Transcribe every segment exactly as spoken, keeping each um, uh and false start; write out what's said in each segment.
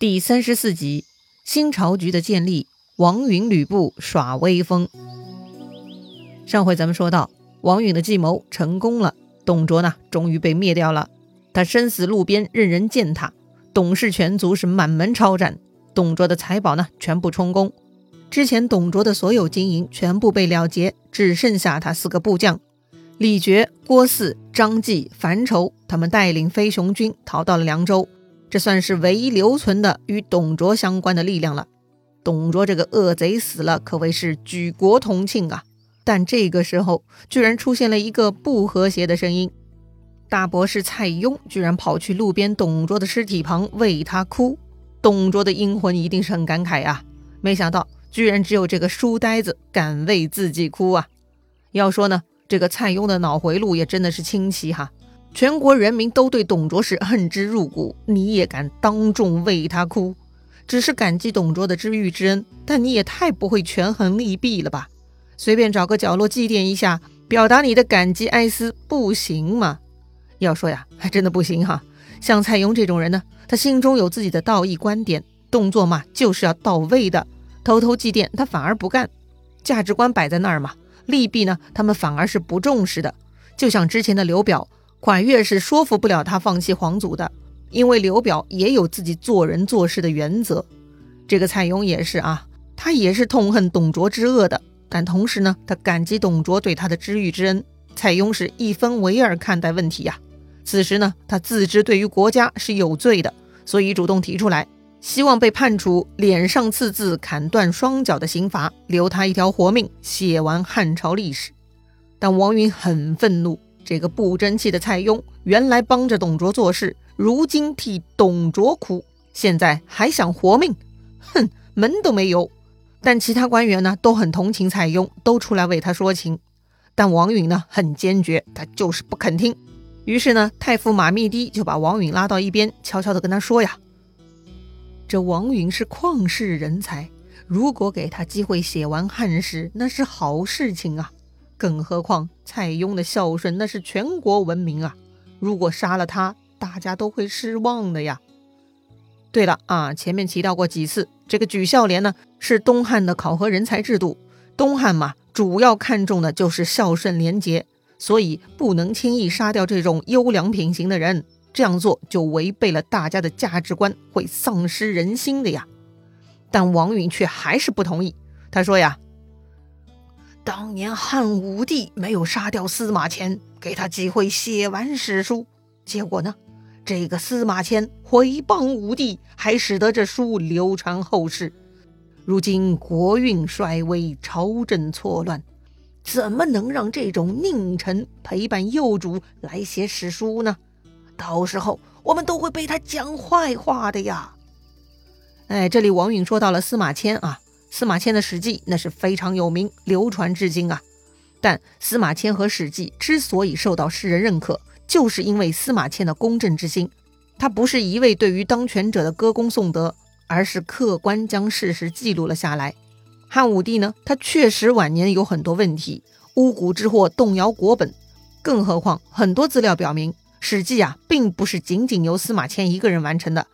第三十四集，新潮局的建立，王允吕布耍威风。上回咱们说到，王允的计谋成功了，董卓呢终于被灭掉了。他身死路边，任人践踏，董氏全族是满门抄斩，董卓的财宝呢全部充公。之前董卓的所有金银全部被了结，只剩下他四个部将李傕、郭汜、张济、樊稠，他们带领飞熊军逃到了凉州，这算是唯一留存的与董卓相关的力量了。董卓这个恶贼死了，可谓是举国同庆啊。但这个时候居然出现了一个不和谐的声音，大博士蔡邕居然跑去路边董卓的尸体旁为他哭。董卓的阴魂一定是很感慨啊，没想到居然只有这个书呆子敢为自己哭啊。要说呢，这个蔡邕的脑回路也真的是清奇哈，全国人民都对董卓是恨之入骨，你也敢当众为他哭，只是感激董卓的知遇之恩，但你也太不会权衡利弊了吧？随便找个角落祭奠一下，表达你的感激哀思，不行吗？要说呀，还真的不行哈。像蔡邕这种人呢，他心中有自己的道义观点，动作嘛就是要到位的，偷偷祭奠他反而不干，价值观摆在那儿嘛，利弊呢他们反而是不重视的。就像之前的刘表，蒯越是说服不了他放弃皇族的，因为刘表也有自己做人做事的原则。这个蔡邕也是啊，他也是痛恨董卓之恶的，但同时呢他感激董卓对他的知遇之恩。蔡邕是一分为二看待问题呀、啊。此时呢他自知对于国家是有罪的，所以主动提出来，希望被判处脸上刺字、砍断双脚的刑罚，留他一条活命，写完汉朝历史。但王允很愤怒，这个不争气的蔡邕原来帮着董卓做事，如今替董卓哭，现在还想活命，哼，门都没有。但其他官员呢都很同情蔡邕，都出来为他说情。但王允呢很坚决，他就是不肯听。于是呢太傅马密低就把王允拉到一边，悄悄地跟他说呀，这王允是旷世人才，如果给他机会写完汉史，那是好事情啊。更何况蔡邕的孝顺那是全国闻名啊，如果杀了他，大家都会失望的呀。对了啊，前面提到过几次，这个举孝廉呢是东汉的考核人才制度，东汉嘛主要看重的就是孝顺廉洁，所以不能轻易杀掉这种优良品行的人，这样做就违背了大家的价值观，会丧失人心的呀。但王允却还是不同意，他说呀，当年汉武帝没有杀掉司马迁，给他机会写完史书，结果呢这个司马迁回谤武帝，还使得这书流传后世，如今国运衰微，朝政错乱，怎么能让这种佞臣陪伴幼主来写史书呢？到时候我们都会被他讲坏话的呀。哎，这里王允说到了司马迁啊，司马迁的史记那是非常有名，流传至今啊。但司马迁和史记之所以受到世人认可，就是因为司马迁的公正之心，他不是一味对于当权者的歌功颂德，而是客观将事实记录了下来。汉武帝呢，他确实晚年有很多问题，巫蛊之祸动摇国本，更何况很多资料表明史记啊，并不是仅仅由司马迁一个人完成的，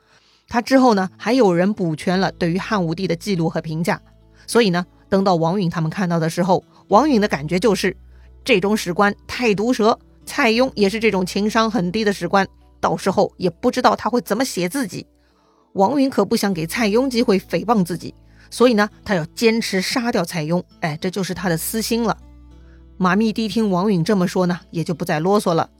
他之后呢，还有人补全了对于汉武帝的记录和评价。所以呢，等到王允他们看到的时候，王允的感觉就是这种史官太毒舌，蔡邕也是这种情商很低的史官，到时候也不知道他会怎么写自己。王允可不想给蔡邕机会诽谤自己，所以呢，他要坚持杀掉蔡邕，哎，这就是他的私心了。马密低听王允这么说呢，也就不再啰嗦了。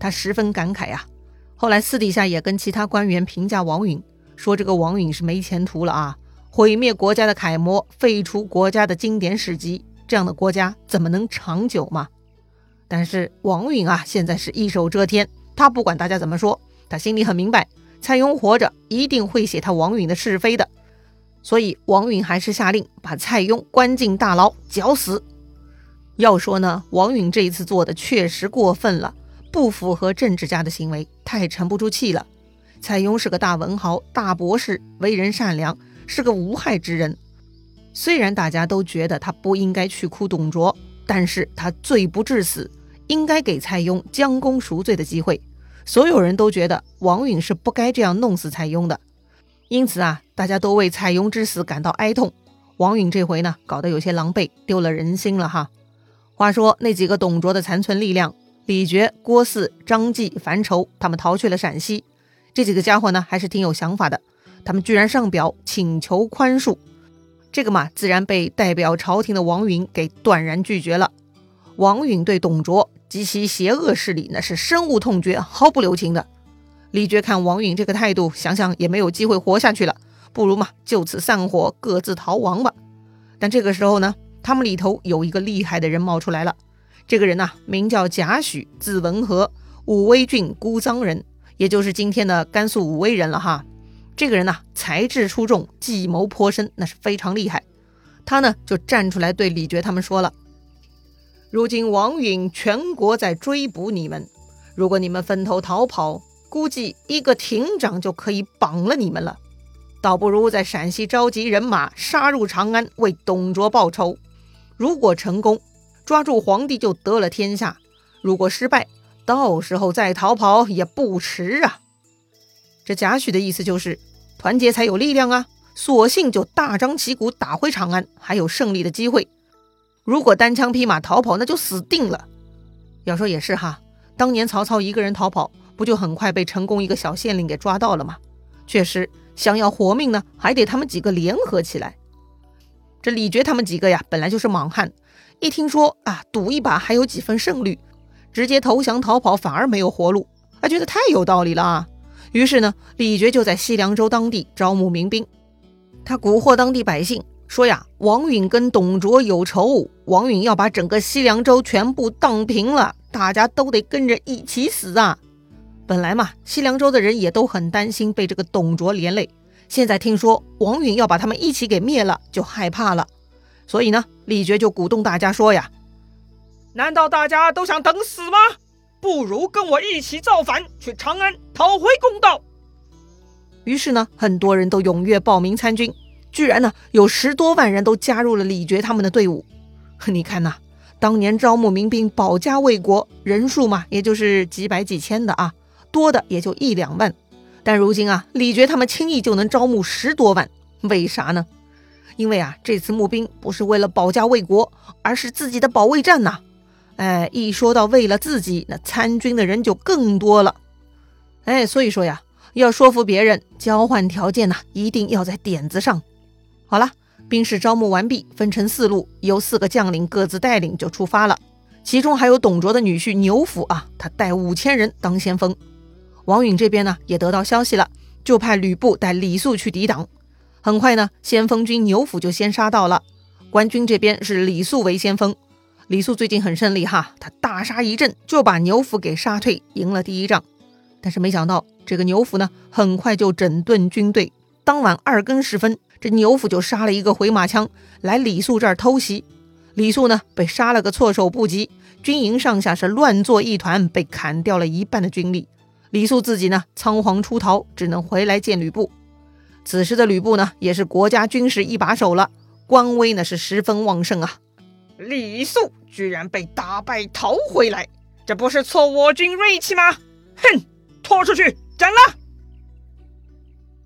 他十分感慨啊，后来私底下也跟其他官员评价王允，说这个王允是没前途了啊，毁灭国家的楷模，废除国家的经典史籍，这样的国家怎么能长久嘛？但是王允啊，现在是一手遮天，他不管大家怎么说，他心里很明白，蔡邕活着一定会写他王允的是非的，所以王允还是下令把蔡邕关进大牢，绞死。要说呢，王允这一次做的确实过分了，不符合政治家的行为，太沉不住气了。蔡邕是个大文豪、大博士，为人善良，是个无害之人。虽然大家都觉得他不应该去哭董卓，但是他罪不至死，应该给蔡邕将功赎罪的机会。所有人都觉得王允是不该这样弄死蔡邕的，因此啊，大家都为彩云之死感到哀痛。王允这回呢，搞得有些狼狈，丢了人心了哈。话说那几个董卓的残存力量，李傕、郭汜、张济、樊稠，他们逃去了陕西。这几个家伙呢，还是挺有想法的，他们居然上表请求宽恕。这个嘛，自然被代表朝廷的王允给断然拒绝了。王允对董卓及其邪恶势力那是深恶痛绝，毫不留情的。李傕看王允这个态度，想想也没有机会活下去了，不如嘛就此散伙，各自逃亡吧。但这个时候呢，他们里头有一个厉害的人冒出来了。这个人呢、啊，名叫贾诩，字文和，武威郡姑臧人，也就是今天的甘肃武威人了哈。这个人呢、啊，才智出众，计谋颇深，那是非常厉害。他呢就站出来对李傕他们说了：如今王允全国在追捕你们，如果你们分头逃跑，估计一个亭长就可以绑了你们了，倒不如在陕西召集人马，杀入长安，为董卓报仇。如果成功，抓住皇帝就得了天下；如果失败，到时候再逃跑也不迟啊。这贾诩的意思就是团结才有力量啊，索性就大张旗鼓打回长安，还有胜利的机会。如果单枪匹马逃跑，那就死定了。要说也是哈，当年曹操一个人逃跑，不就很快被陈宫一个小县令给抓到了吗？确实想要活命呢，还得他们几个联合起来。这李傕他们几个呀，本来就是莽汉，一听说啊赌一把还有几分胜率，直接投降逃跑反而没有活路，啊觉得太有道理了啊。于是呢，李傕就在西凉州当地招募民兵，他蛊惑当地百姓说呀，王允跟董卓有仇，王允要把整个西凉州全部荡平了，大家都得跟着一起死啊。本来嘛，西凉州的人也都很担心被这个董卓连累，现在听说王允要把他们一起给灭了，就害怕了。所以呢，李傕就鼓动大家说呀，难道大家都想等死吗？不如跟我一起造反，去长安讨回公道。于是呢，很多人都踊跃报名参军，居然呢有十多万人都加入了李傕他们的队伍。你看呐、啊，当年招募民兵保家卫国，人数嘛也就是几百几千的啊，多的也就一两万，但如今啊，李傕他们轻易就能招募十多万，为啥呢？因为啊，这次募兵不是为了保家卫国，而是自己的保卫战呐、啊。哎，一说到为了自己，那参军的人就更多了。哎，所以说呀，要说服别人，交换条件呐、啊，一定要在点子上。好了，兵士招募完毕，分成四路，由四个将领各自带领就出发了。其中还有董卓的女婿牛辅啊，他带五千人当先锋。王允这边呢也得到消息了，就派吕布带李肃去抵挡。很快呢，先锋军牛辅就先杀到了。官军这边是李肃为先锋，李肃最近很顺利哈，他大杀一阵就把牛辅给杀退，赢了第一仗。但是没想到这个牛辅呢，很快就整顿军队。当晚二更时分，这牛辅就杀了一个回马枪来李肃这儿偷袭。李肃呢被杀了个措手不及，军营上下是乱作一团，被砍掉了一半的军力。李肃自己呢仓皇出逃，只能回来见吕布。此时的吕布呢也是国家军事一把手了，官威呢是十分旺盛啊。李肃居然被打败逃回来，这不是挫我军锐气吗？哼，拖出去斩了！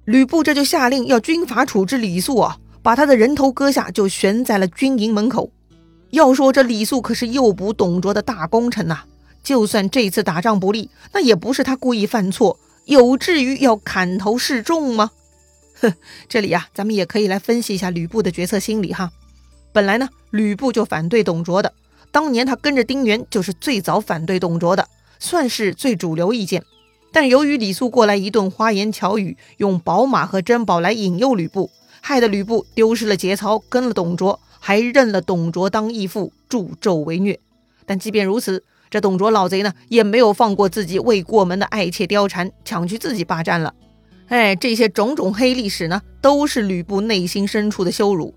吕布这就下令要军法处置李肃啊，把他的人头割下就悬在了军营门口。要说这李肃可是诱捕董卓的大功臣啊，就算这次打仗不利，那也不是他故意犯错，有至于要砍头示众吗？呵，这里啊，咱们也可以来分析一下吕布的决策心理哈。本来呢，吕布就反对董卓的，当年他跟着丁原就是最早反对董卓的，算是最主流意见。但由于李肃过来一顿花言巧语，用宝马和珍宝来引诱吕布，害得吕布丢失了节操，跟了董卓，还认了董卓当义父，助纣为虐。但即便如此，这董卓老贼呢，也没有放过自己未过门的爱妾貂蝉，抢去自己霸占了。哎，这些种种黑历史呢，都是吕布内心深处的羞辱。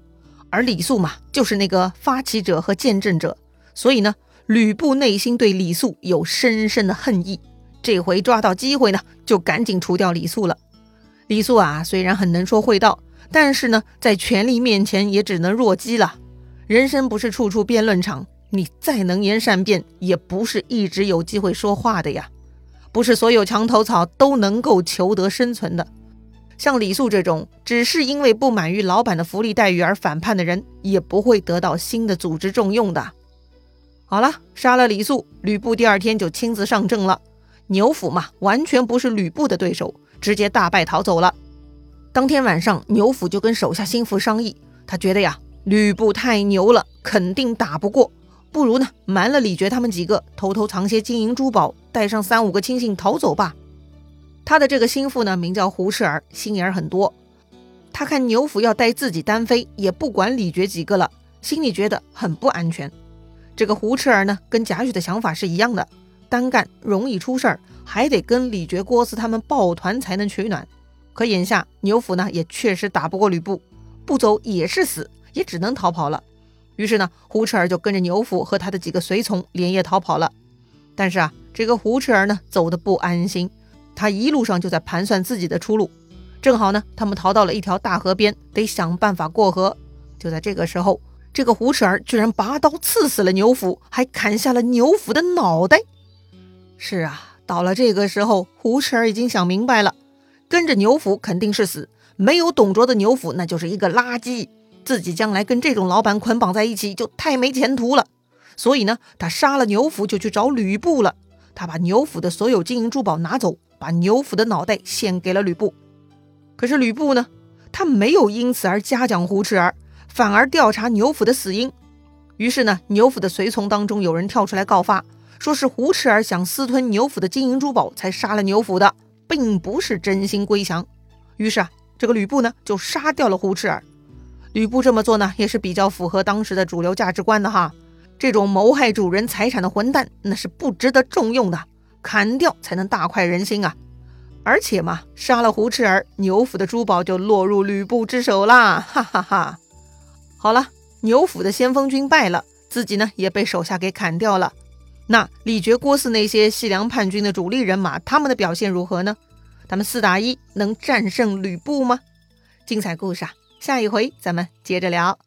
而李肃嘛，就是那个发起者和见证者，所以呢，吕布内心对李肃有深深的恨意。这回抓到机会呢，就赶紧除掉李肃了。李肃啊，虽然很能说会道，但是呢，在权力面前也只能弱鸡了。人生不是处处辩论场。你再能言善辩，也不是一直有机会说话的呀，不是所有墙头草都能够求得生存的。像李素这种只是因为不满于老板的福利待遇而反叛的人，也不会得到新的组织重用的。好了，杀了李素，吕布第二天就亲自上阵了。牛辅嘛，完全不是吕布的对手，直接大败逃走了。当天晚上，牛辅就跟手下心腹商议，他觉得呀，吕布太牛了，肯定打不过，不如呢，瞒了李傕他们几个，偷偷藏些金银珠宝，带上三五个亲信逃走吧。他的这个心腹呢，名叫胡赤儿，心眼儿很多。他看牛辅要带自己单飞，也不管李傕几个了，心里觉得很不安全。这个胡赤儿呢，跟贾诩的想法是一样的，单干容易出事儿，还得跟李傕、郭汜他们抱团才能取暖。可眼下牛辅呢，也确实打不过吕布，不走也是死，也只能逃跑了。于是呢，胡赤儿就跟着牛辅和他的几个随从连夜逃跑了。但是啊，这个胡赤儿呢，走得不安心。他一路上就在盘算自己的出路，正好呢，他们逃到了一条大河边，得想办法过河。就在这个时候，这个胡赤儿居然拔刀刺死了牛辅，还砍下了牛辅的脑袋。是啊，到了这个时候，胡赤儿已经想明白了，跟着牛辅肯定是死，没有董卓的牛辅那就是一个垃圾，自己将来跟这种老板捆绑在一起就太没前途了。所以呢，他杀了牛辅就去找吕布了，他把牛辅的所有金银珠宝拿走，把牛辅的脑袋献给了吕布。可是吕布呢，他没有因此而嘉奖胡赤儿，反而调查牛辅的死因。于是呢，牛辅的随从当中有人跳出来告发，说是胡赤儿想私吞牛辅的金银珠宝才杀了牛辅的，并不是真心归降。于是啊，这个吕布呢就杀掉了胡赤儿。吕布这么做呢，也是比较符合当时的主流价值观的哈，这种谋害主人财产的混蛋那是不值得重用的，砍掉才能大快人心啊！而且嘛，杀了胡赤儿，牛辅的珠宝就落入吕布之手啦，哈哈哈哈。好了，牛辅的先锋军败了，自己呢也被手下给砍掉了。那李傕、郭汜那些西凉叛军的主力人马，他们的表现如何呢？他们四打一能战胜吕布吗？精彩故事啊，下一回咱们接着聊。